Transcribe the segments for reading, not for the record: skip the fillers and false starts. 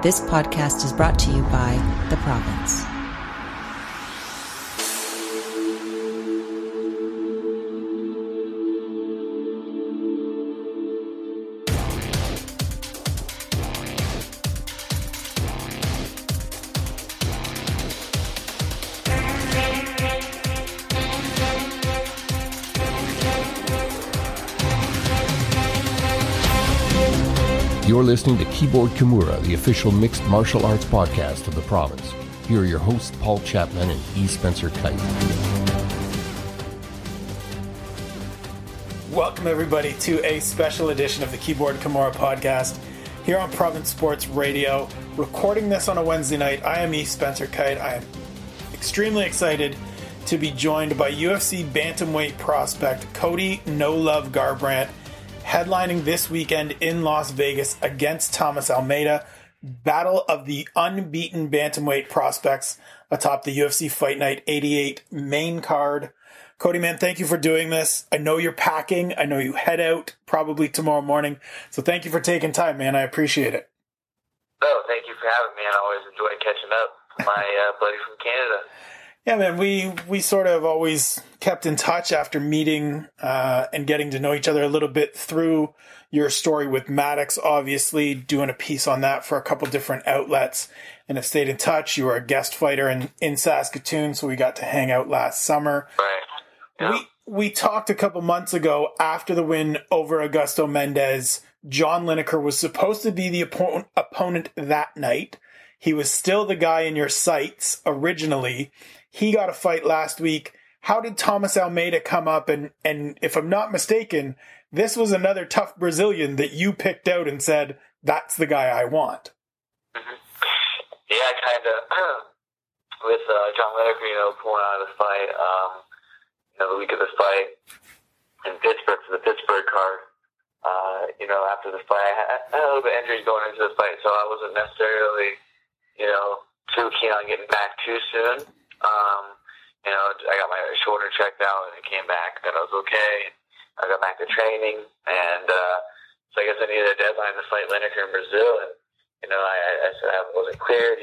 This podcast is brought to you by The Province. You're listening to Keyboard Kimura, the official mixed martial arts podcast of The Province. Here are your hosts, Paul Chapman and E Spencer Kite. Welcome, everybody, to a special edition of the Keyboard Kimura podcast here on Province Sports Radio. Recording this on a Wednesday night, I am E Spencer Kite. I am extremely excited to be joined by UFC bantamweight prospect Cody "No Love" Garbrandt, headlining this weekend in Las Vegas against Thomas Almeida, battle of the unbeaten bantamweight prospects atop the UFC Fight Night 88 main card. Cody, man, thank you for doing this. I know you're packing. I know you head out probably tomorrow morning. So thank you for taking time, man. I appreciate it. Oh, thank you for having me. I always enjoy catching up with my buddy from Canada. Yeah, man, we sort of always kept in touch after meeting and getting to know each other a little bit through your story with Maddox, obviously, doing a piece on that for a couple different outlets and have stayed in touch. You were a guest fighter in Saskatoon, so we got to hang out last summer. Right. Yeah. We talked a couple months ago after the win over Augusto Mendez. John Lineker was supposed to be the opponent that night. He was still the guy in your sights originally. He got a fight last week. How did Thomas Almeida come up? And if I'm not mistaken, this was another tough Brazilian that you picked out and said, that's the guy I want. Mm-hmm. Yeah, kind of. With John Lineker, pulling out of the fight, the week of the fight in Pittsburgh for the Pittsburgh card, after the fight, I had a little bit of injury going into the fight, so I wasn't necessarily, too keen on getting back too soon. I got my shoulder checked out and it came back that I was okay. I got back to training and, so I guess I needed a deadline to fight Lineker in Brazil. And, I said I wasn't cleared,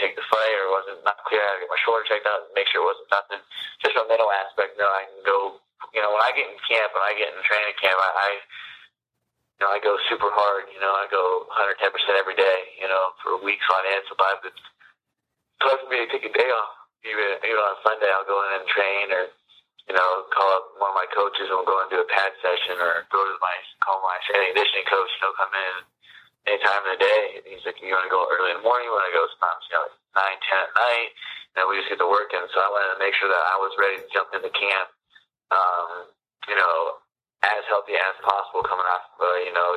take the fight, or wasn't not clear. I had to get my shoulder checked out and make sure it wasn't nothing. Just from a mental aspect, I can go, when I get in camp and I get in training camp, I go super hard, I go 110% every day, for weeks on end. So it's tough for me to take a day off. Even on Sunday, I'll go in and train, or call up one of my coaches and we'll go and do a pad session, or call my strength and conditioning coach. He'll come in any time of the day. He's like, "You want to go early in the morning? You want to go sometimes, 9, 10 at night?" And we just get to work in. So I wanted to make sure that I was ready to jump into camp, as healthy as possible, coming off,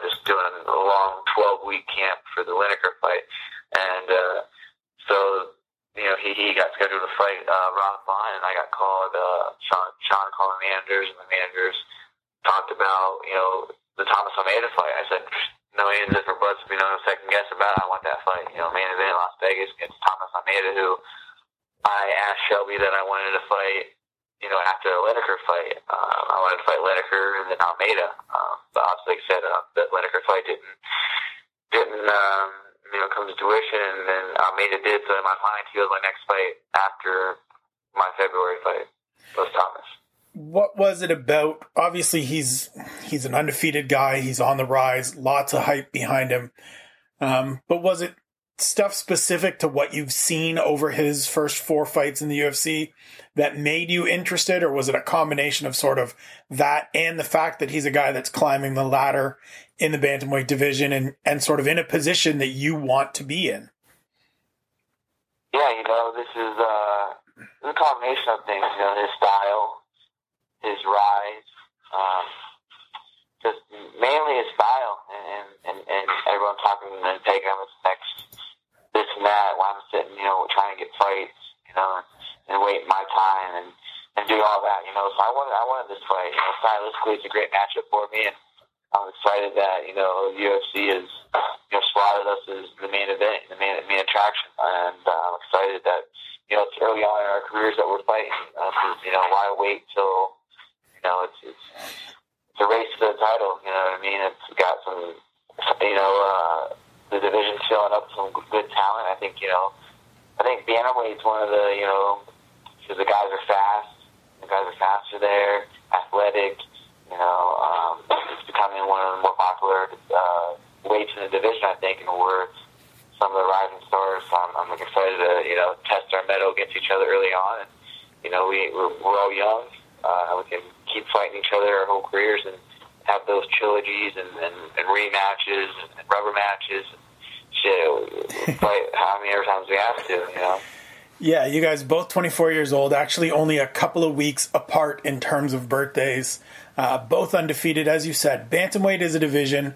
just doing a long 12-week camp for the Lineker fight, and so. He got scheduled to fight Rob Vaughn, and I got called. Sean called the managers, and the managers talked about the Thomas Almeida fight. I said, "No ands, ifs, or buts. Be no second guess about it. I want that fight. Main event in Las Vegas against Thomas Almeida, who I asked Shelby that I wanted to fight. After the Lineker fight, I wanted to fight Lineker and then Almeida. But obviously, like I said, the Lineker fight didn't." Come to tuition, and then Almeida did. So in my mind, he was my next fight after my February fight was Thomas. What was it about? Obviously, he's an undefeated guy. He's on the rise. Lots of hype behind him. But was it stuff specific to what you've seen over his first 4 fights in the UFC that made you interested, or was it a combination of sort of that and the fact that he's a guy that's climbing the ladder in the bantamweight division and sort of in a position that you want to be in? Yeah, this is a combination of things, his style, his rise, just mainly his style and everyone talking and taking him as next this and that, while I'm sitting, trying to get fights, and waiting my time and doing all that, So I wanted this fight. Stylistically, it's a great matchup for me, and I'm excited that the UFC has slotted us as the main event, the main attraction, and I'm excited that it's early on in our careers that we're fighting. Why wait till it's a race to the title? It's got some the division's filling up some good talent. I think bantamweight's one of the, because the guys are fast. The guys are faster there, athletic. It's becoming one of the more popular weights in the division, I think, and we're some of the rising stars. I'm excited to, test our mettle against each other early on. And, we're all young. We can keep fighting each other our whole careers and have those trilogies and rematches and rubber matches. We'll fight how many times we have to, Yeah, you guys both 24 years old, actually only a couple of weeks apart in terms of birthdays. Both undefeated, as you said. Bantamweight is a division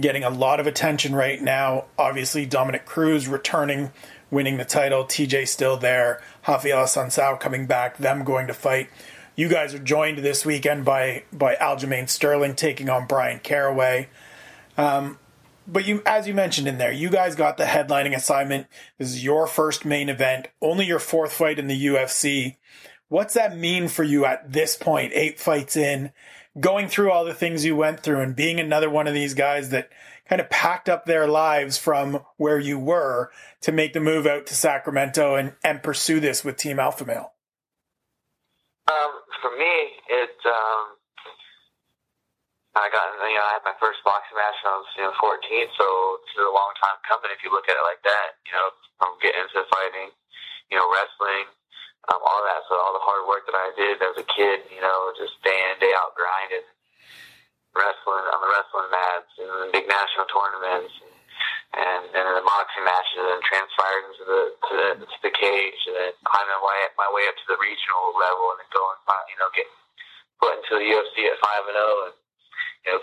getting a lot of attention right now. Obviously, Dominic Cruz returning, winning the title. TJ still there. Raphael Assuncao coming back, them going to fight. You guys are joined this weekend by Aljamain Sterling taking on Brian Carraway. But as you mentioned in there, you guys got the headlining assignment. This is your first main event, only your fourth fight in the UFC. What's that mean for you at this point, 8 fights in, going through all the things you went through and being another one of these guys that kind of packed up their lives from where you were to make the move out to Sacramento and pursue this with Team Alpha Male? For me, it's... I had my first boxing match when I was, 14, so it's a long time coming if you look at it like that, from getting into fighting, wrestling, all that. So all the hard work that I did as a kid, just day in, day out grinding, wrestling on the wrestling mats and the big national tournaments and the boxing matches and transpired into the cage and then climbing my way up to the regional level and then going, get put into the UFC at 5-0 and,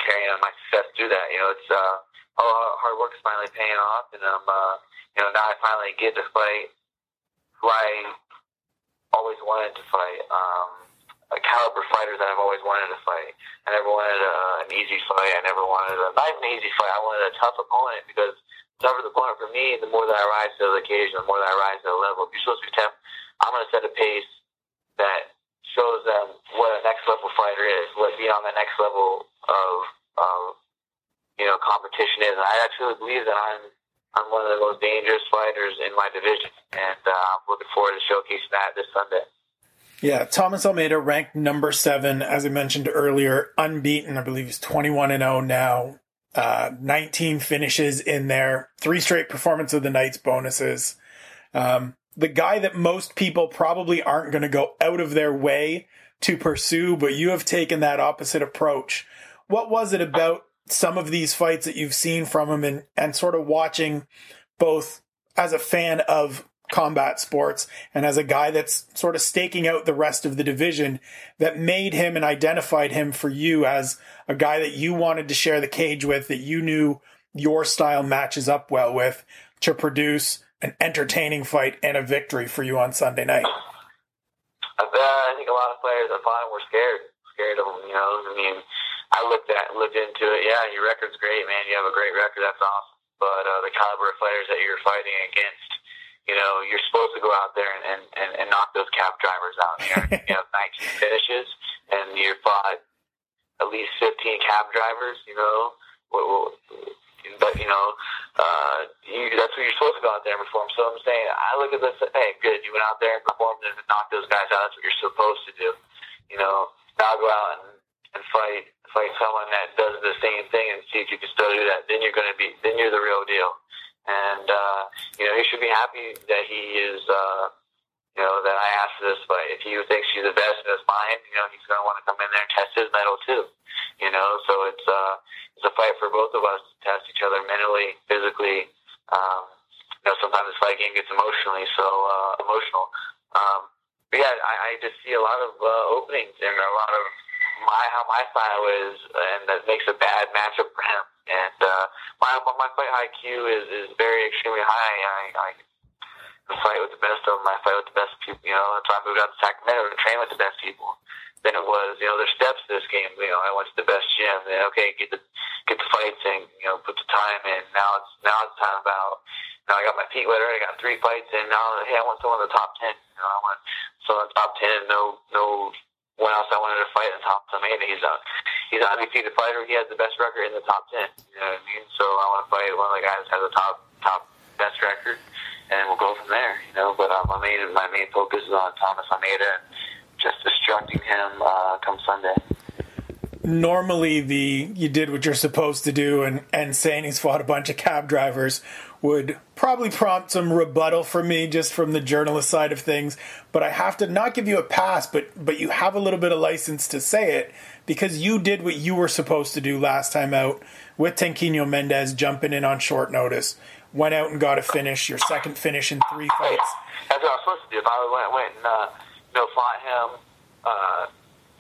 carrying on my success through that. It's all hard work is finally paying off, and now I finally get to fight who I always wanted to fight, a caliber fighter that I've always wanted to fight. I never wanted an easy fight. I never wanted not even an easy fight. I wanted a tough opponent, because the tougher the opponent for me, the more that I rise to the occasion, the more that I rise to the level. If you're supposed to be tough, I'm going to set a pace that shows them what a next level fighter is, what being on the next level of competition is. And I actually believe that I'm one of the most dangerous fighters in my division, and I'm looking forward to showcasing that this Sunday. Yeah, Thomas Almeida ranked number 7, as I mentioned earlier, unbeaten. I believe he's 21-0 now, 19 finishes in there, 3 straight performance of the night's bonuses. The guy that most people probably aren't going to go out of their way to pursue, but you have taken that opposite approach. What was it about some of these fights that you've seen from him and sort of watching both as a fan of combat sports and as a guy that's sort of staking out the rest of the division that made him and identified him for you as a guy that you wanted to share the cage with, that you knew your style matches up well with to produce an entertaining fight and a victory for you on Sunday night? I think a lot of players I fought were scared of him, I mean, I looked into it. Yeah, your record's great, man. You have a great record. That's awesome. But the caliber of players that you're fighting against, you're supposed to go out there and knock those cab drivers out. You have 19 finishes, and you fought at least 15 cab drivers. That's what you're supposed to go out there and perform. So I'm saying, I look at this. Hey, good. You went out there and performed and knocked those guys out. That's what you're supposed to do. Now go out and fight someone that does the same thing and see if you can still do that. Then you're going to be, then you're the real deal. And, he should be happy that he is, that I asked for this fight. If he thinks he's the best in his mind, he's going to want to come in there and test his mettle too. So it's a fight for both of us to test each other mentally, physically. Sometimes this fight game gets emotional. But yeah, I just see a lot of openings and a lot of how my style is, and that makes a bad matchup for him. And my fight IQ is very extremely high. I fight with the best of them. I fight with the best people. That's why I moved out to Sacramento to train with the best people. Then it was, there's steps to this game. I went to the best gym. Then okay, get the fights in. Put the time in. Now it's time about. Now I got my feet wet already. I got 3 fights in. Now hey, I want someone in the top 10. I want someone in the top 10. No. when else I wanted to fight in Thomas Almeida. He's obviously the fighter. He has the best record in the top 10. You know what I mean? So I want to fight one of the guys that has the top best record, and we'll go from there. You know, but my main focus is on Thomas Almeida and just destructing him come Sunday. Normally, you did what you're supposed to do, and saying he's fought a bunch of cab drivers would probably prompt some rebuttal from me, just from the journalist side of things. But I have to not give you a pass, but you have a little bit of license to say it, because you did what you were supposed to do last time out with Tenquinho Mendez jumping in on short notice. Went out and got a finish, your second finish in 3 fights. That's what I was supposed to do. If I went and fought him,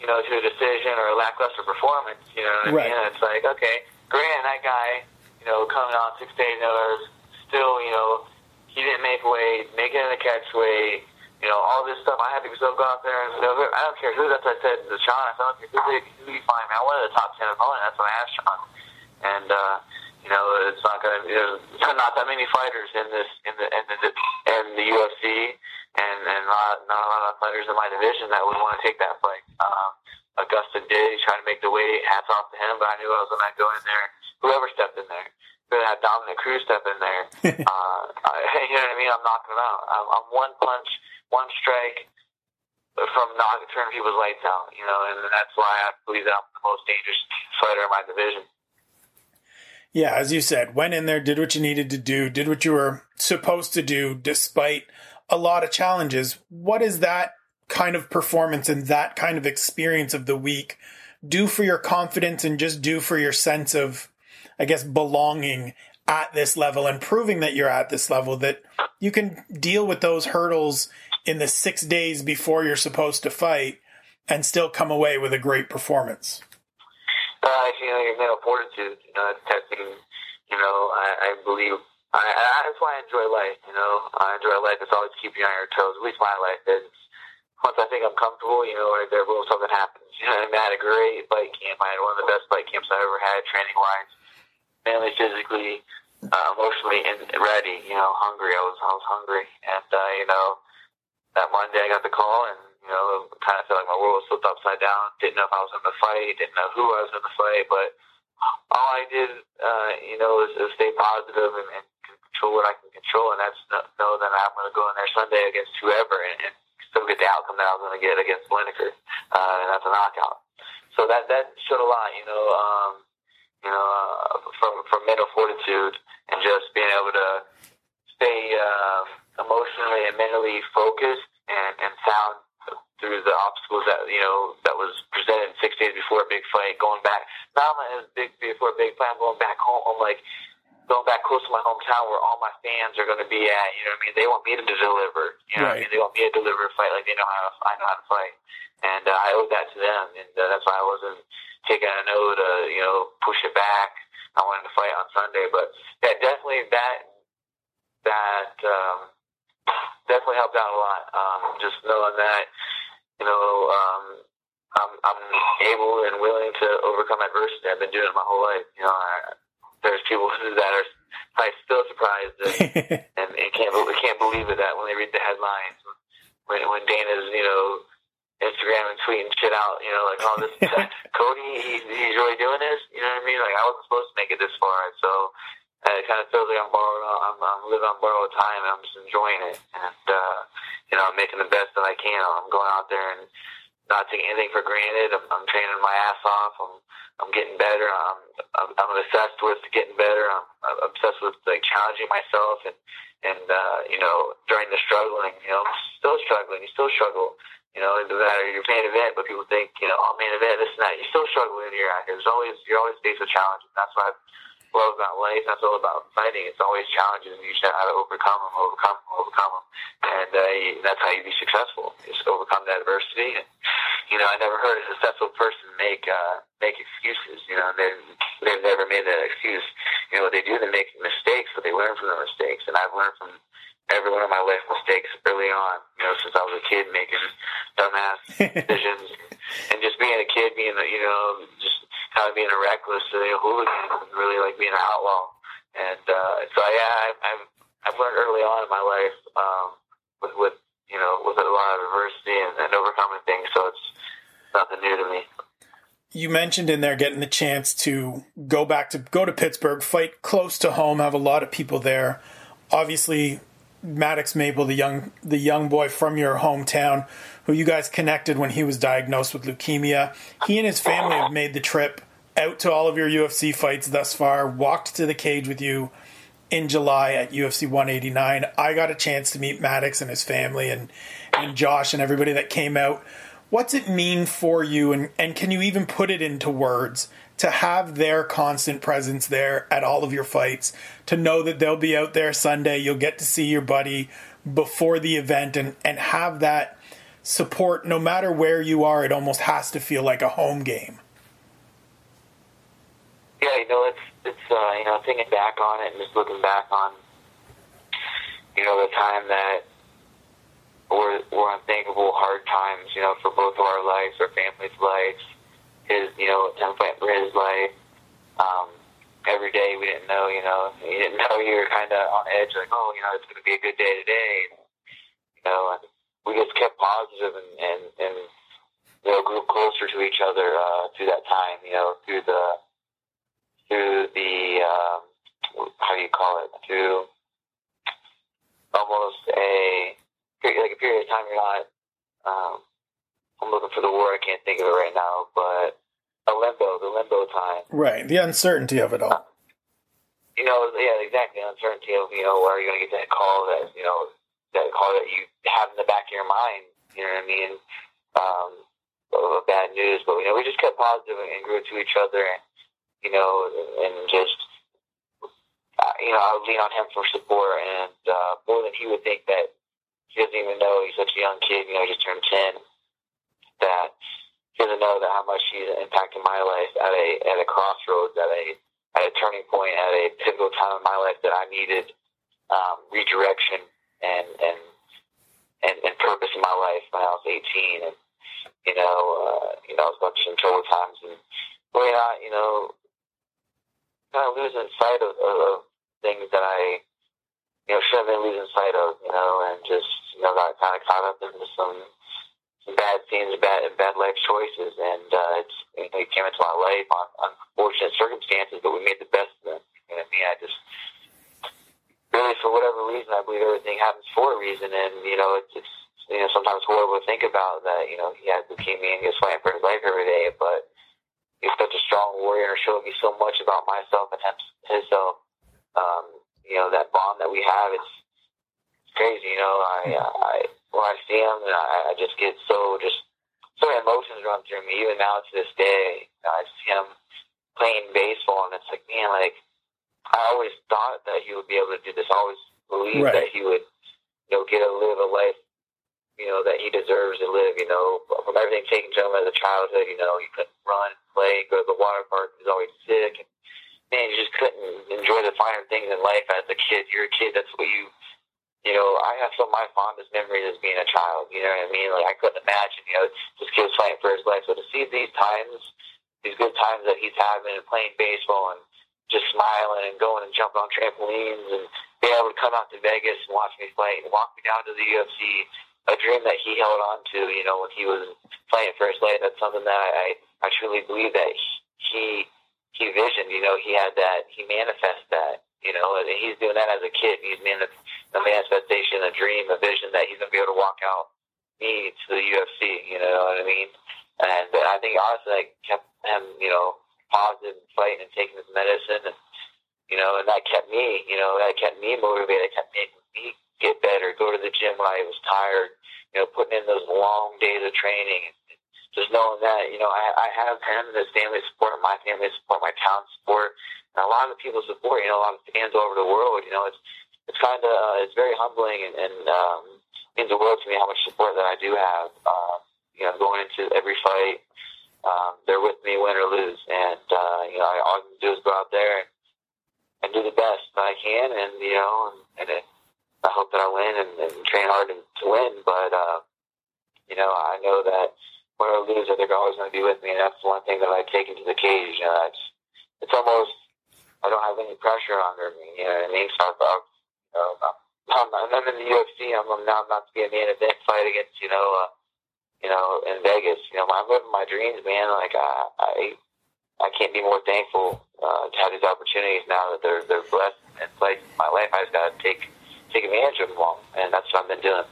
you know, to a decision or a lackluster performance, you know what I mean? And it's like, okay, granted, that guy, you know, coming on 6 days notice, still, you know, he didn't make weight, making it in the catch weight, you know, all this stuff. I had to still go out there and, you know, I don't care who, that's what I said to Sean. I don't care who you find me. I wanted a top 10 opponent. That's what I asked Sean. And, you know, it's not going to, there's not that many fighters in the UFC. And not a lot of fighters in my division that would want to take that fight. Augusto did. He tried to make the weight. Hats off to him. But I knew I was going to go in there. Whoever stepped in there, going to have Dominic Cruz step in there. You know what I mean? I'm knocking him out. I'm one punch, one strike from knocking, turning people's lights out. You know, and that's why I believe that I'm the most dangerous fighter in my division. Yeah, as you said, went in there, did what you needed to do, did what you were supposed to do, despite a lot of challenges. What is that kind of performance and that kind of experience of the week do for your confidence and just do for your sense of, I guess, belonging at this level and proving that you're at this level, that you can deal with those hurdles in the 6 days before you're supposed to fight and still come away with a great performance? You know, your mental fortitude, you know, it's testing, you know, I believe. That's why I enjoy life, you know. I enjoy life. It's always keeping you on your toes. At least my life is. Once I think I'm comfortable, you know, right there, boom, something happens. You know, I had a great bike camp. I had one of the best bike camps I ever had, training-wise, mainly physically, emotionally, and ready. You know, hungry. I was hungry, and you know, that Monday I got the call, and you know, kind of felt like my world was flipped upside down. Didn't know if I was going to fight. Didn't know who I was going to fight, but all I did, you know, was stay positive and control what I can control, and that's know that I'm going to go in there Sunday against whoever and still get the outcome that I was going to get against Lineker, and that's a knockout. So that showed a lot, you know, from mental fortitude and just being able to stay emotionally and mentally focused and sound through the obstacles that, you know, that was presented 6 days before a big fight, going back. Not only as big before a big fight, I'm going back home. I'm like, going back close to my hometown where all my fans are going to be at, you know what I mean? They want me to deliver, you know what I mean? They want me to deliver a fight like they know I know how to fight. And I owe that to them, and that's why I wasn't taking a no to, you know, push it back. I wanted to fight on Sunday, but yeah, definitely that definitely helped out a lot. Just knowing that, you know, I'm able and willing to overcome adversity. I've been doing it my whole life, you know, there's people that are probably still surprised and can't believe it, that when they read the headlines, when Dana's, you know, Instagram and tweeting shit out, you know, like, oh, this Cody, he's really doing this, you know what I mean? Like, I wasn't supposed to make it this far, so it kind of feels like I'm living on borrowed time, and I'm just enjoying it, and you know, I'm making the best that I can. I'm going out there and not taking anything for granted. I'm training my ass off. I'm getting better. I'm obsessed with getting better. I'm obsessed with, like, challenging myself and you know, during the struggling, you know, I'm still struggling. You still struggle. You know, it doesn't matter your main event, but people think, you know, oh, main event, this and that. You still struggle in your act. You're always faced with challenges. That's what I love about life. That's all about fighting. It's always challenges, and you should know how to overcome them. And that's how you be successful. Just overcome the adversity. And, you know, I never heard a successful person make excuses. You know, they've never made that excuse. You know, what they do, they make mistakes, but they learn from their mistakes. And I've learned from every one of my life mistakes early on. You know, since I was a kid, making dumbass decisions, and just being a kid, being a, you know, just kind of being a reckless hooligan, really like being an outlaw. And so, yeah, I've learned early on in my life with you know, with a lot of adversity and overcoming things. So it's nothing new to me. You mentioned in there getting the chance to go to Pittsburgh, fight close to home, have a lot of people there. Obviously, Maddox Maple, the young boy from your hometown, who you guys connected when he was diagnosed with leukemia. He and his family have made the trip out to all of your UFC fights thus far, walked to the cage with you in July at UFC 189. I got a chance to meet Maddox and his family and Josh and everybody that came out. What's it mean for you, and can you even put it into words, to have their constant presence there at all of your fights, to know that they'll be out there Sunday, you'll get to see your buddy before the event, and have that support no matter where you are? It almost has to feel like a home game. Yeah, it's thinking back on it and just looking back on, the time that were unthinkable hard times, for both of our lives, our family's lives, his, him fighting for his life. Every day we didn't know, you were kind of on edge, like, oh, it's going to be a good day today. And we just kept positive and grew closer to each other through that time, through the how do you call it, through almost a period of time you're not, I'm looking for the word, I can't think of it right now, but the limbo time. Right, the uncertainty of it all. Yeah, exactly, the uncertainty of, where are you going to get that call that you have in the back of your mind, you know what I mean, of bad news, but, we just kept positive and grew to each other, and, I would lean on him for support, and more than he would think that. He doesn't even know, he's such a young kid, he just turned 10, that he doesn't know that how much he's impacted my life at a crossroads, at a turning point, at a pivotal time in my life that I needed redirection and purpose in my life when I was 18, and I was going through some trouble times, and we're not, kind of losing sight of things that I should have been losing sight of, and just, got kind of caught up into some bad things, bad life choices, and it came into my life on unfortunate circumstances, but we made the best of them. You know what I mean? I just, really, for whatever reason, I believe everything happens for a reason, and, it's sometimes horrible to think about that, he had leukemia and he was fighting for his life every day, but he's such a strong warrior and showed me so much about myself and himself. That bond that we have, it's crazy. When I see him, and I just get so many emotions run through me. Even now to this day, I see him playing baseball, and it's like, man, like I always thought that he would be able to do this. I always believed that he would, get to live a life, that he deserves to live. From everything taken from him as a childhood, he couldn't run, play, go to the water park. He was always sick. Man, you just couldn't enjoy the finer things in life as a kid. You're a kid, that's what you. I have some of my fondest memories as being a child. You know what I mean? Like I couldn't imagine, this kid was fighting for his life. So to see these good times that he's having, and playing baseball, and just smiling and going and jumping on trampolines, and being able to come out to Vegas and watch me fight, and walk me down to the UFC, a dream that he held on to. When he was playing for his life, that's something that I truly believe that he visioned, he had that, he manifested that, and he's doing that as a kid. He's a manifestation, a dream, a vision that he's going to be able to walk out me to the UFC, you know what I mean? And I think, honestly, I kept him, positive and fighting and taking his medicine, and, and that kept me, that kept me motivated, that kept making me get better, go to the gym when I was tired, putting in those long days of training. Just knowing that, I have him and his family support, my town's support, and a lot of people's support, a lot of fans all over the world, it's kind of, it's very humbling and means the world to me how much support that I do have, going into every fight, they're with me win or lose, and, I all I can do is go out there and do the best that I can, and, I hope that I win and train hard to win, but, I know that when I lose, they're always going to be with me, and that's the one thing that I take into the cage. It's almost, I don't have any pressure under me, you know what I mean? So I'm in the UFC, I'm not to be a main event fight against, you know, in Vegas. You know, I'm living my dreams, man. Like, I can't be more thankful to have these opportunities now that they're blessed and placed in my life. I just got to take advantage of them all, and that's what I've been doing.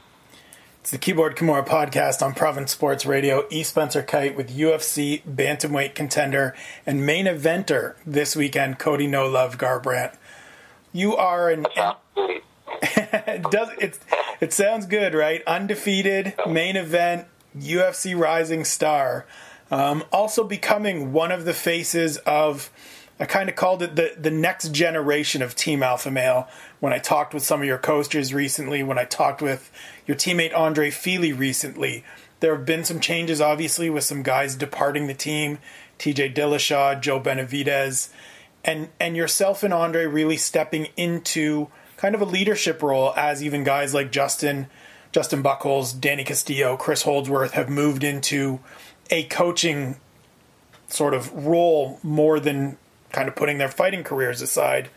It's the Keyboard Kimura podcast on Province Sports Radio. E Spencer Kite with UFC bantamweight contender and main eventer this weekend, Cody No Love Garbrandt. You are an it sounds good, right? Undefeated main event UFC rising star. Also becoming one of the faces of, I kind of called it the next generation of Team Alpha Male. When I talked with some of your coaches recently, when I talked with your teammate Andre Fili recently, there have been some changes, obviously, with some guys departing the team, TJ Dillashaw, Joe Benavidez, and yourself and Andre really stepping into kind of a leadership role as even guys like Justin Buckles, Danny Castillo, Chris Holdsworth have moved into a coaching sort of role more than kind of putting their fighting careers aside.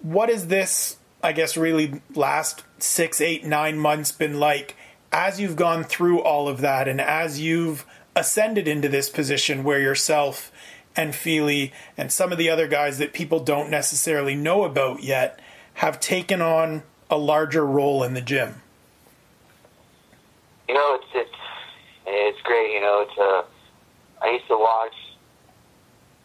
What has this, I guess, really last 6, 8, 9 months been like as you've gone through all of that and as you've ascended into this position where yourself and Fili and some of the other guys that people don't necessarily know about yet have taken on a larger role in the gym? You know, it's great. You know, it's I used to watch.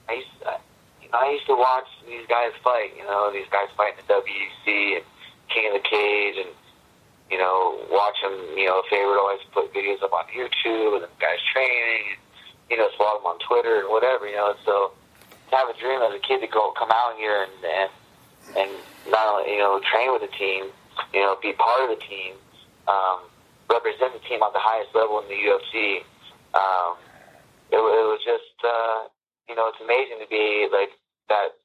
I used to watch these guys fight. You know, these guys fight in the WEC and King of the Cage, and you know, watch them. You know, Faber would always put videos up on YouTube and the guys training, and you know, follow them on Twitter and whatever. You know, so to have a dream as a kid to go come out here and not only, you know, train with the team, you know, be part of the team, represent the team on the highest level in the UFC. It was just you know, it's amazing to be like that.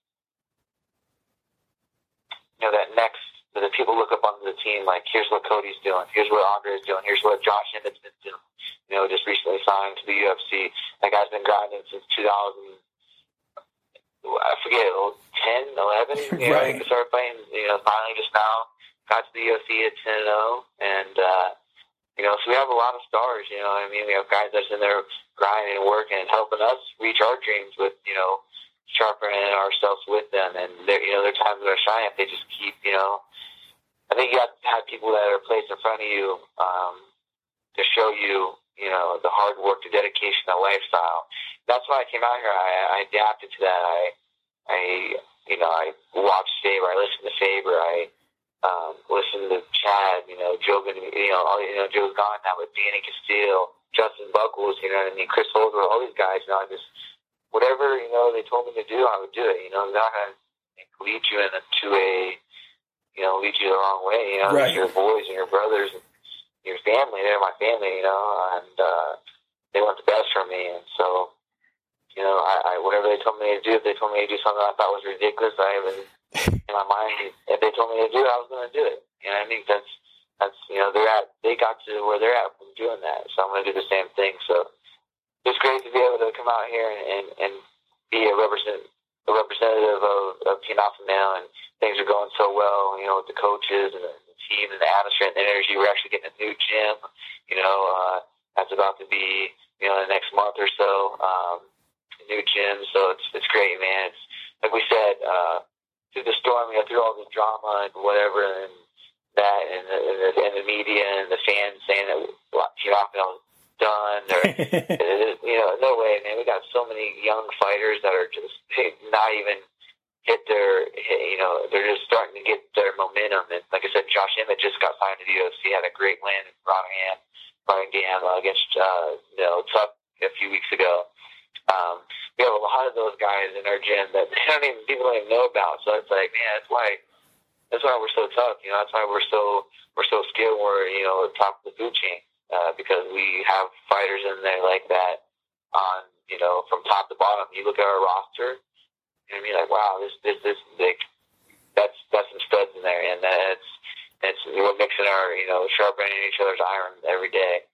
You know, that next, the people look up onto the team, like, here's what Cody's doing, here's what Andre's doing, here's what Josh Emmett's been doing, you know, just recently signed to the UFC. That guy's been grinding since 2000, I forget, 10, 11, you right. know, he started playing, you know, finally just now, got to the UFC at 10-0, and, you know, so we have a lot of stars, you know what I mean? We have guys that's in there grinding and working and helping us reach our dreams with, you know, sharpening ourselves with them, and you know, their times that are shining. If they just keep, you know, I think you have to have people that are placed in front of you to show you, you know, the hard work, the dedication, the lifestyle. That's why I came out here. I adapted to that. I you know, I watched Faber. I listened to Faber. I listened to Chad. You know, Joe. You know, Joe's gone now, with Danny Castillo, Justin Buckles. You know what I mean? Chris Holder. All these guys. You know, I just. Whatever, you know, they told me to do, I would do it. You know, they're not going to lead you into a, you know, lead you the wrong way. You know, right. Your boys and your brothers and your family, they're my family, you know, and they want the best for me. And so, you know, I whatever they told me to do, if they told me to do something I thought was ridiculous, I even, in my mind, if they told me to do it, I was going to do it. You know, I think that's you know, they got to where they're at from doing that. So I'm going to do the same thing. So, it's great to be able to come out here and be a representative of Team Alpha Male, and things are going so well, you know, with the coaches and the team and the atmosphere and the energy. We're actually getting a new gym, you know, that's about to be, you know, in the next month or so, a new gym. So it's great, man. It's, like we said, through the storm, you know, through all the drama and whatever and that and the media and the fans saying that Team Alpha Male done, or you know, no way, man. We got so many young fighters that are just not even hit their, you know, they're just starting to get their momentum. And like I said, Josh Emmett just got signed to the UFC, had a great win in Rotterdam against you know, Tuck a few weeks ago. We have a lot of those guys in our gym that people don't even know about. So it's like, man, that's why we're so tough. You know, that's why we're so skilled. We're, you know, top of the food chain. Because we have fighters in there like that on, you know, from top to bottom. You look at our roster, you know what I mean? Like, wow, this like, that's some studs in there. And that's we're mixing our, you know, sharpening each other's iron every day.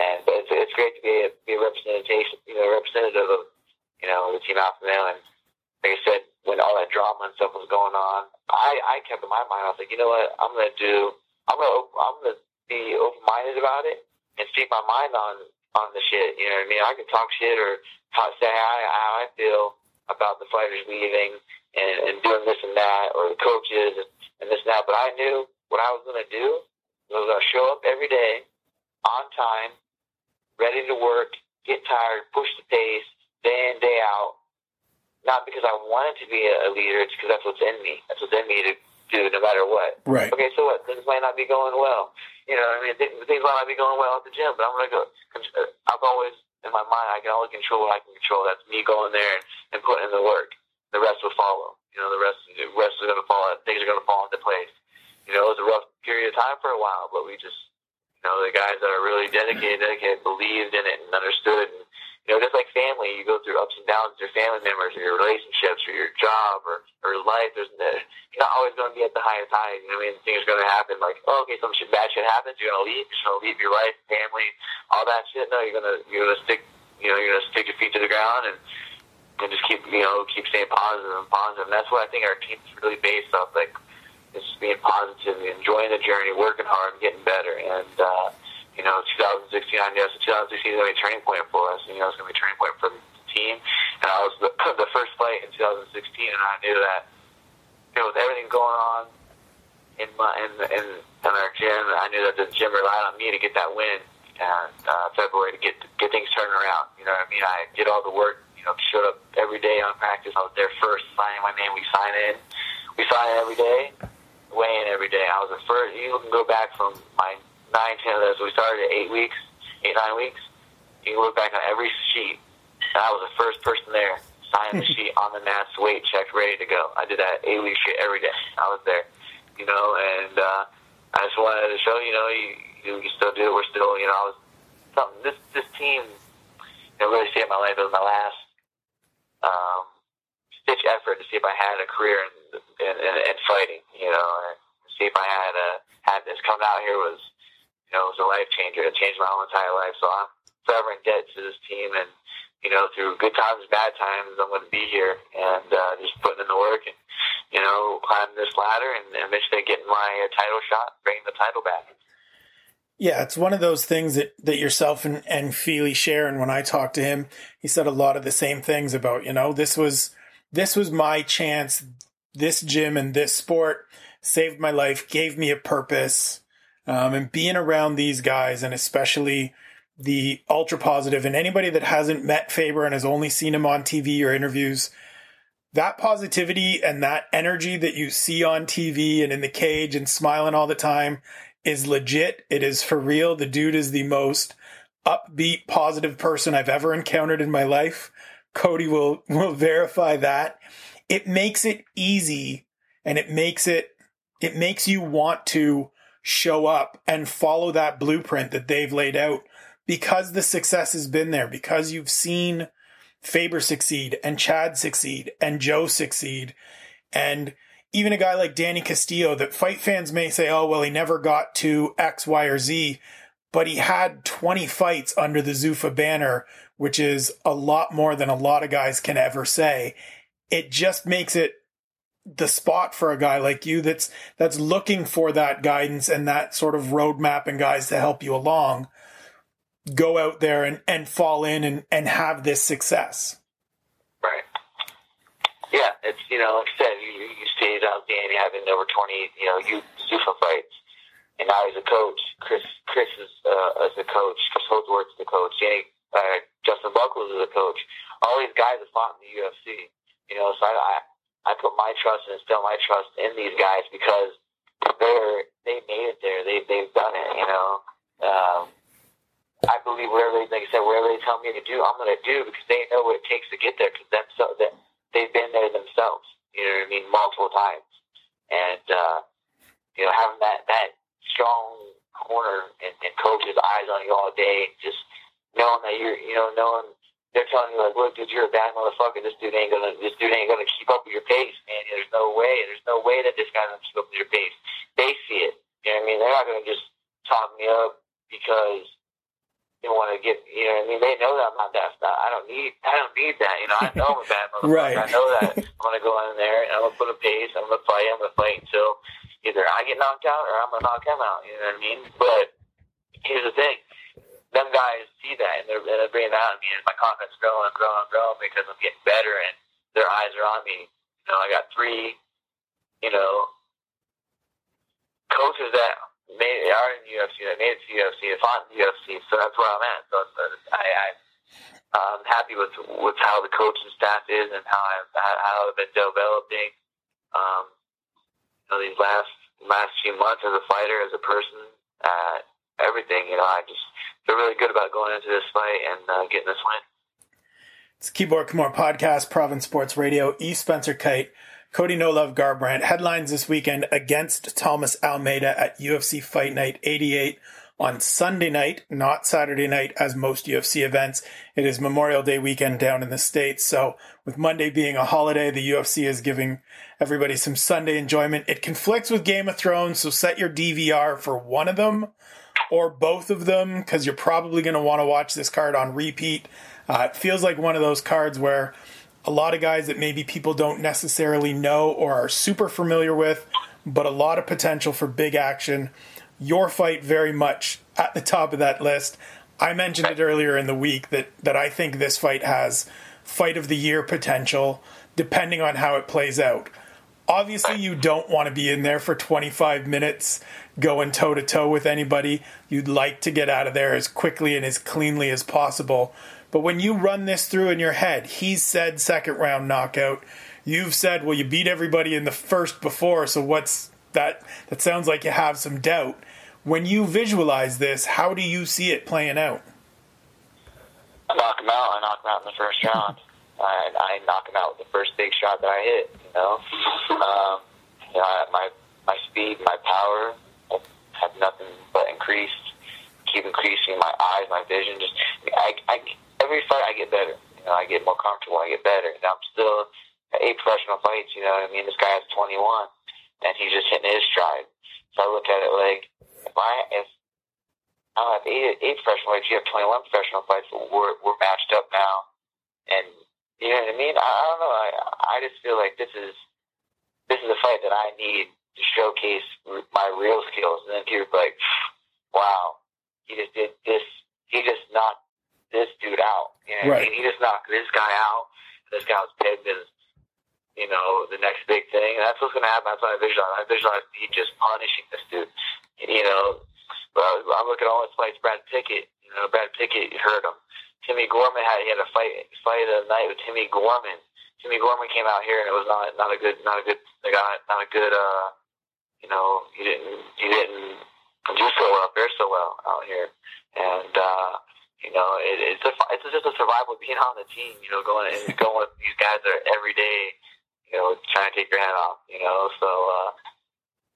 And but it's great to be a representation, you know, representative of, you know, the Team Alpha Male. And like I said, when all that drama and stuff was going on, I kept in my mind, I was like, you know what, I'm going to be open-minded about it and speak my mind on on the shit. You know what I mean? I can talk shit or say how I feel about the fighters leaving and doing this and that, or the coaches and this and that. But I knew what I was going to do. I was going to show up every day on time, ready to work, get tired, push the pace, day in, day out. Not because I wanted to be a leader. It's because that's what's in me. That's what's in me to do no matter what. Right. Okay, so what? Things might not be going well. You know what I mean? Things might not be going well at the gym, but I'm going to go. I've always, in my mind, I can only control what I can control. That's me going there and putting in the work. The rest will follow. You know, the rest is going to follow. Things are going to fall into place. You know, it was a rough period of time for a while, but we just, you know, the guys that are really dedicated, believed in it and understood. And, you know, just like family, you go through ups and downs with your family members or your relationships or your job or life. You're not always going to be at the highest highs. You know what I mean? Things are going to happen. Like, oh, okay, some bad shit happens. You're going to leave. You're going to leave your life, family, all that shit. No, you're going to stick. You know, you're going to stick your feet to the ground and just keep staying positive. And that's what I think our team is really based off. Like. It's just being positive, enjoying the journey, working hard, and getting better. And, 2016, I guess 2016 is going to be a turning point for us. You know, it's going to be a turning point for the team. And I was the first fight in 2016, and I knew that, you know, with everything going on in our gym, I knew that the gym relied on me to get that win in February to get things turned around. You know what I mean? I did all the work, you know, showed up every day on practice. I was there first, signing my name. We sign in every day. Weigh in every day. I was the first. You can go back from my 9, 10 of those. We started at 8, 9 weeks. You can look back on every sheet. And I was the first person there, signed the sheet on the mats, weight checked, ready to go. I did that 8 week shit every day. I was there, you know. And I just wanted to show, you know, you still do it. We're still, you know, I was something. This team, it really saved my life. It was my last stitch effort to see if I had a career in fighting, you know, and see if I had this. Coming out here was, you know, it was a life changer. It changed my whole entire life. So I'm forever in debt to this team. And, you know, through good times, bad times, I'm going to be here and just putting in the work and, you know, climbing this ladder and eventually getting my title shot, bringing the title back. Yeah, it's one of those things that yourself and Fili share. And when I talked to him, he said a lot of the same things about, you know, this was my chance. This gym and this sport saved my life, gave me a purpose, and being around these guys, and especially the ultra positive, and anybody that hasn't met Faber and has only seen him on TV or interviews, that positivity and that energy that you see on TV and in the cage and smiling all the time is legit. It is for real. The dude is the most upbeat, positive person I've ever encountered in my life. Cody will verify that. It makes it easy, and it makes you want to show up and follow that blueprint that they've laid out, because the success has been there, because you've seen Faber succeed and Chad succeed and Joe succeed. And even a guy like Danny Castillo that fight fans may say, oh, well, he never got to X, Y, or Z, but he had 20 fights under the Zuffa banner, which is a lot more than a lot of guys can ever say. It just makes it the spot for a guy like you that's looking for that guidance and that sort of roadmap and guys to help you along. Go out there and fall in and have this success. Right. Yeah, it's, you know, like I said, you stated out Danny having over 20, you know, Zuffa fights, and now he's a coach. Chris is the coach. Chris Holdsworth is the coach. Justin Buckles is the coach. All these guys have fought in the UFC. You know, so I put my trust and instill my trust in these guys because they made it there. They've done it, you know. I believe whatever they tell me to do, I'm going to do, because they know what it takes to get there, because they've been there themselves, you know what I mean, multiple times. And, you know, having that strong corner and coach's eyes on you all day, just knowing that you're, you know, knowing – they're telling you, like, look, dude, you're a bad motherfucker. This dude ain't gonna keep up with your pace, man. There's no way that this guy's gonna keep up with your pace. They see it. You know what I mean? They're not gonna just talk me up because they want to get. You know what I mean? They know that I'm not that. I don't need that. You know, I know I'm a bad motherfucker. Right. I know that. I'm gonna go in there and I'm gonna put a pace. I'm gonna fight. I'm gonna fight until either I get knocked out or I'm gonna knock him out. You know what I mean? But here's the thing: them guys see that, and they're bringing that out of me, and my confidence growing and growing and growing because I'm getting better, and their eyes are on me. You know, I got three, you know, coaches that made, are in the UFC, that made it to the UFC, that fought in the UFC, so that's where I'm at. So I'm happy with how the coaching staff is and how I've been developing these last few months as a fighter, as a person, everything. You know, I just feel really good about going into this fight and getting this win. It's Keyboard Kimura Podcast, Province Sports Radio, E Spencer Kite, Cody No Love Garbrandt. Headlines this weekend against Thomas Almeida at UFC Fight Night 88 on Sunday night, not Saturday night, as most UFC events. It is Memorial Day weekend down in the States. So with Monday being a holiday, the UFC is giving everybody some Sunday enjoyment. It conflicts with Game of Thrones, so set your DVR for one of them or both of them, because you're probably going to want to watch this card on repeat. It feels like one of those cards where a lot of guys that maybe people don't necessarily know or are super familiar with, but a lot of potential for big action. Your fight very much at the top of that list. I mentioned it earlier in the week that I think this fight has fight of the year potential, depending on how it plays out. Obviously, you don't want to be in there for 25 minutes going toe-to-toe with anybody. You'd like to get out of there as quickly and as cleanly as possible. But when you run this through in your head, he's said second-round knockout. You've said, well, you beat everybody in the first before, so what's that? That sounds like you have some doubt. When you visualize this, how do you see it playing out? I knock him out in the first round. I knock him out with the first big shot that I hit. You know, my speed, my power have nothing but increased. Keep increasing my eyes, my vision. Just every fight I get better. You know, I get more comfortable. I get better. And I'm still at 8 professional fights. You know what I mean? This guy has 21. And he's just hitting his stride. So I look at it like, if I don't have eight professional fights, you have 21 professional fights, but we're matched up now. And you know what I mean? I don't know. I just feel like this is a fight that I need to showcase my real skills. And then people are like, wow, he just did this. He just knocked this dude out. You know what I mean? He just knocked this guy out. This guy was pegged as, you know, the next big thing. And that's what's going to happen. That's what I visualize. I visualize me just punishing this dude. You know, I'm looking at all his fights. Brad Pickett, you know, hurt him. Timmy Gorman had a fight of the night with Timmy Gorman. Timmy Gorman came out here and it was not a good, you know, he didn't do so well, fare so well out here. And, you know, it's just a survival being on the team, you know, going with these guys that are every day, you know, trying to take your hand off, you know, so,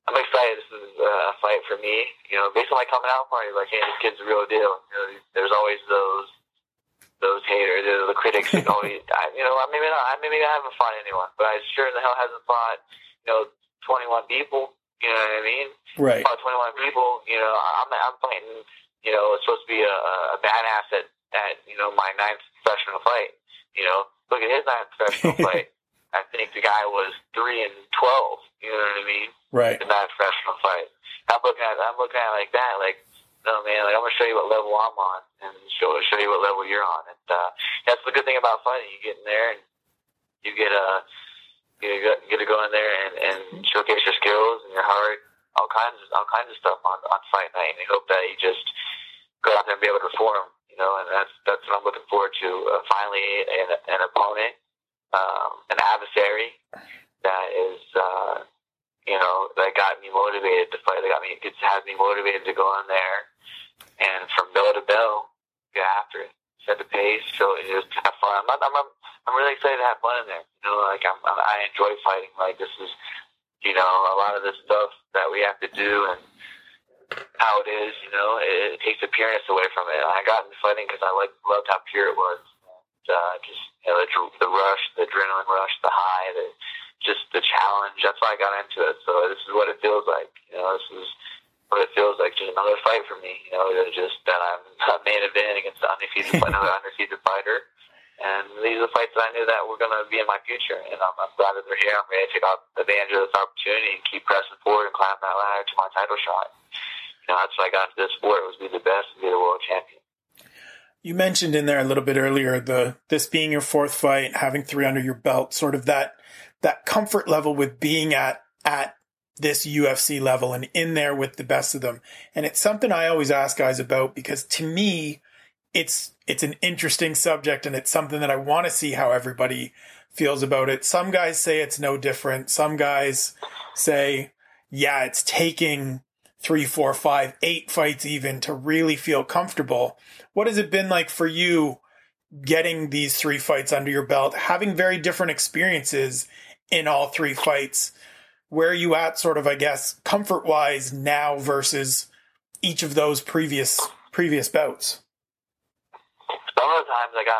I'm excited. This is a fight for me, you know, based on my coming out party, like, hey, this kid's the real deal. You know, there's always those haters, the critics, and always, you know, I haven't fought anyone, but I sure in the hell hasn't fought, you know, 21 people, you know what I mean? Right. Fought 21 people, you know, I'm fighting, you know, it's supposed to be a badass at, you know, my 9th professional fight, you know, look at his 9th professional fight. I think the guy was 3-12, you know what I mean? Right. The 9th professional fight. I'm looking at it like that, like, no, man, like, I'm going to show you what level I'm on and show you what level you're on. And that's the good thing about fighting. You get in there and you get to go in there and showcase your skills and your heart, all kinds of stuff on fight night. And I hope that you just go out there and be able to perform, you know, and that's what I'm looking forward to. Finally, an opponent, an adversary that is, you know, that got me motivated to fight. That got me, it has me motivated to go in there, and from bell to bell, get after it, set the pace. So it just have fun. I'm really excited to have fun in there. You know, like I enjoy fighting. Like this is, you know, a lot of the stuff that we have to do and how it is. You know, it takes the pureness away from it. I got into fighting because I loved how pure it was. And, just you know, the rush, the adrenaline rush, the high, just the challenge. That's why I got into it. So this is what it feels like. You know, this is what it feels like. Just another fight for me. You know, just that I'm a main event against another undefeated fighter. And these are the fights that I knew that were going to be in my future. And I'm glad that they're here. I'm ready to take advantage of this opportunity and keep pressing forward and climb that ladder to my title shot. You know, that's why I got into this sport. It was be the best and be the world champion. You mentioned in there a little bit earlier, this being your fourth fight, having three under your belt, sort of that comfort level with being at this UFC level and in there with the best of them. And it's something I always ask guys about, because to me, it's an interesting subject, and it's something that I want to see how everybody feels about it. Some guys say it's no different. Some guys say, yeah, it's taking 3, 4, 5, 8 fights even to really feel comfortable. What has it been like for you getting these 3 fights under your belt, having very different experiences in all 3 fights? Where are you at sort of, I guess, comfort-wise now versus each of those previous bouts? Some of the times I got,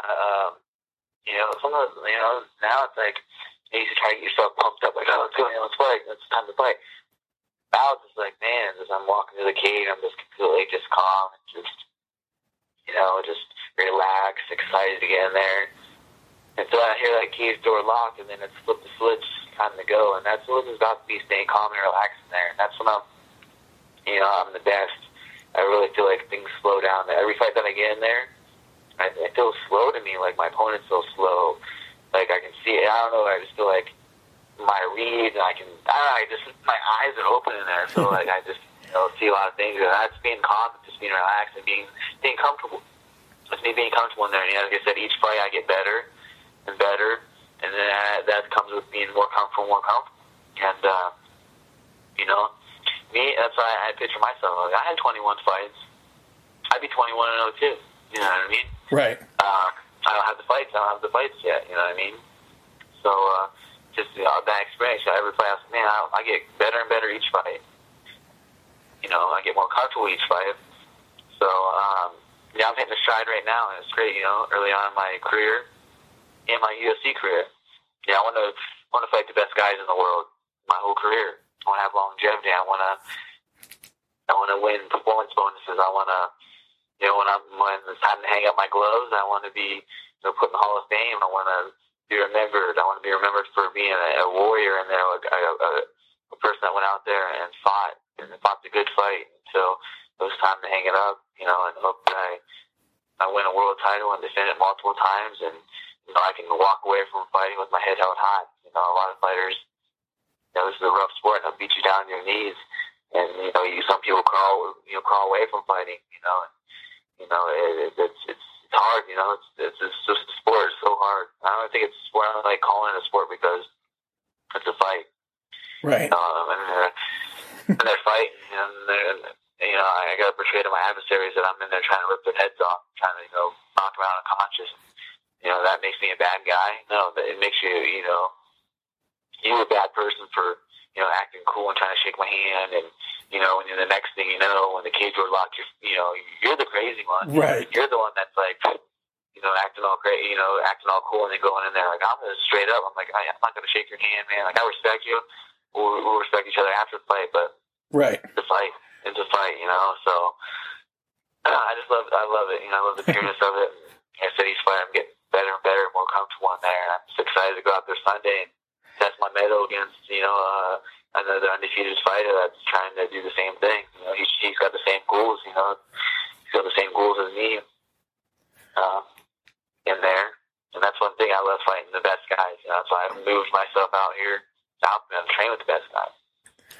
now it's like, you need to try to get yourself pumped up, like, oh, let's go, let's fight, it's time to fight. Now it's just like, man, as I'm walking to the cage, I'm just completely just calm and just relaxed, excited to get in there. And so I hear that cage door locked, and then it's flip the switch, time to go, and that's what it's about to be, staying calm and relaxed in there. And that's when I'm the best. I really feel like things slow down. Every fight that I get in there, it feels slow to me, like my opponent's so slow. Like I can see it. I don't know. I just feel like my read, and my eyes are open in there. So like I just see a lot of things. And that's being calm, just being relaxed, and being comfortable. It's me being comfortable in there. And like I said, each fight I get better and better, and then that comes with being more comfortable. And me. That's why I picture myself. Like, I had 21 fights. I'd be 21-0 too. You know what I mean? Right. I don't have the fights. I don't have the fights yet. You know what I mean? So that experience, every fight, I was, man, I get better and better each fight. You know, I get more comfortable each fight. So I'm hitting a stride right now, and it's great. You know, early on in my career, in my UFC career, I want to fight the best guys in the world. My whole career, I want to have longevity. I want to win performance bonuses. I want to. When it's time to hang up my gloves, I want to be, put in the Hall of Fame. I want to be remembered. I want to be remembered for being a warrior in there, a person that went out there and fought the good fight until it was time to hang it up, and hope that I win a world title and defend it multiple times. And, I can walk away from fighting with my head held high. A lot of fighters, this is a rough sport, and they'll beat you down on your knees. And, some people crawl away from fighting, and, it's hard. It's just a sport. It's so hard. I don't think it's a sport. I don't like calling it a sport because it's a fight, right? And they're fighting, I got to portray to my adversaries that I'm in there trying to rip their heads off, trying to knock them out unconscious. That makes me a bad guy. No, it makes you you're a bad person for acting cool and trying to shake my hand and. And the next thing you know, when the cage door locked, you're the crazy one. Right. You're the one that's like, acting all great, acting all cool, and then going in there like, I'm just straight up. I'm like, I'm not going to shake your hand, man. Like, I respect you. We'll respect each other after the fight, but it's a fight, So I love it. I love the pureness of it. And I said each fight, I'm getting better and better, more comfortable in there. And I'm just excited to go out there Sunday and test my medal against, another undefeated fighter that's trying to do the same thing. He's got the same goals. He's got the same goals as me in there, and that's one thing I love, fighting the best guys. So I've moved myself out here. I'm trained with the best guys.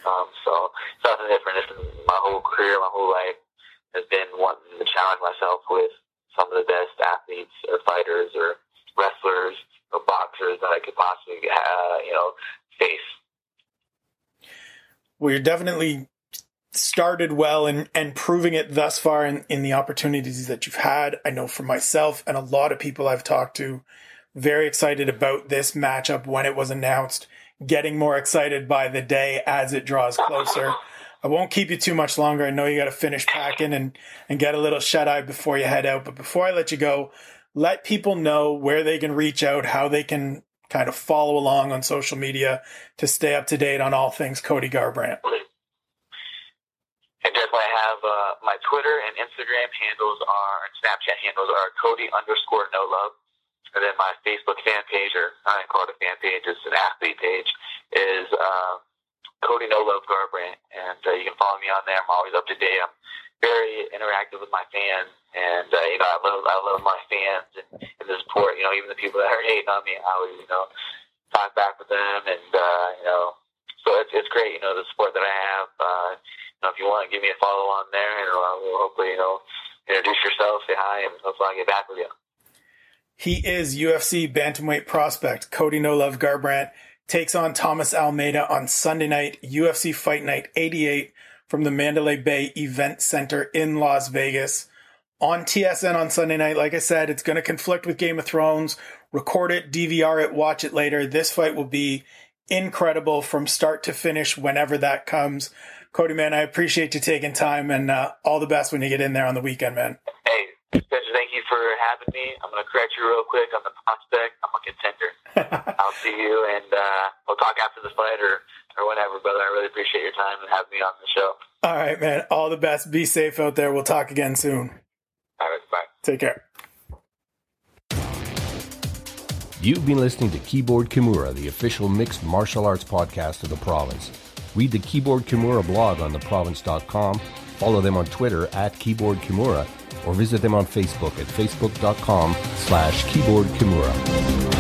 So it's nothing different. My whole career, my whole life has been wanting to challenge myself with some of the best athletes or fighters or wrestlers or boxers that I could possibly, face. Well, you're definitely started well and proving it thus far in the opportunities that you've had. I know for myself and a lot of people I've talked to, very excited about this matchup when it was announced, getting more excited by the day as it draws closer. I won't keep you too much longer. I know you got to finish packing and get a little shut-eye before you head out. But before I let you go, let people know where they can reach out, how they can kind of follow along on social media to stay up to date on all things Cody Garbrandt. And definitely I have my Twitter and Instagram handles and Snapchat handles are Cody_NoLove. And then my Facebook fan page, or I don't call it a fan page, it's an athlete page, is Cody No Love Garbrandt. And you can follow me on there. I'm always up to date. I'm very interactive with my fans, and you know, I love my fans and the support. You know, even the people that are hating on me, I always, you know, talk back with them, and you know, so it's great. You know, the support that I have. You know, if you want to give me a follow on there, and we'll hopefully, you know, introduce yourself, say hi, and hopefully I'll get back with you. He is UFC bantamweight prospect Cody No Love Garbrandt takes on Thomas Almeida on Sunday night, UFC Fight Night 88. From the Mandalay Bay Event Center in Las Vegas on TSN on Sunday night. Like I said, it's going to conflict with Game of Thrones. Record it, DVR it, watch it later. This fight will be incredible from start to finish whenever that comes. Cody, man, I appreciate you taking time, and all the best when you get in there on the weekend, man. Hey, Spencer, thank you for having me. I'm going to correct you real quick on the prospect. I'm a contender. I'll see you, and we'll talk after the fight or whatever, brother. I really appreciate your time and having me on the show. All right, man. All the best. Be safe out there. We'll talk again soon. All right, bye. Take care. You've been listening to Keyboard Kimura, the official mixed martial arts podcast of the province. Read the Keyboard Kimura blog on theprovince.com, follow them on Twitter at Keyboard Kimura, or visit them on Facebook at facebook.com/Keyboard Kimura.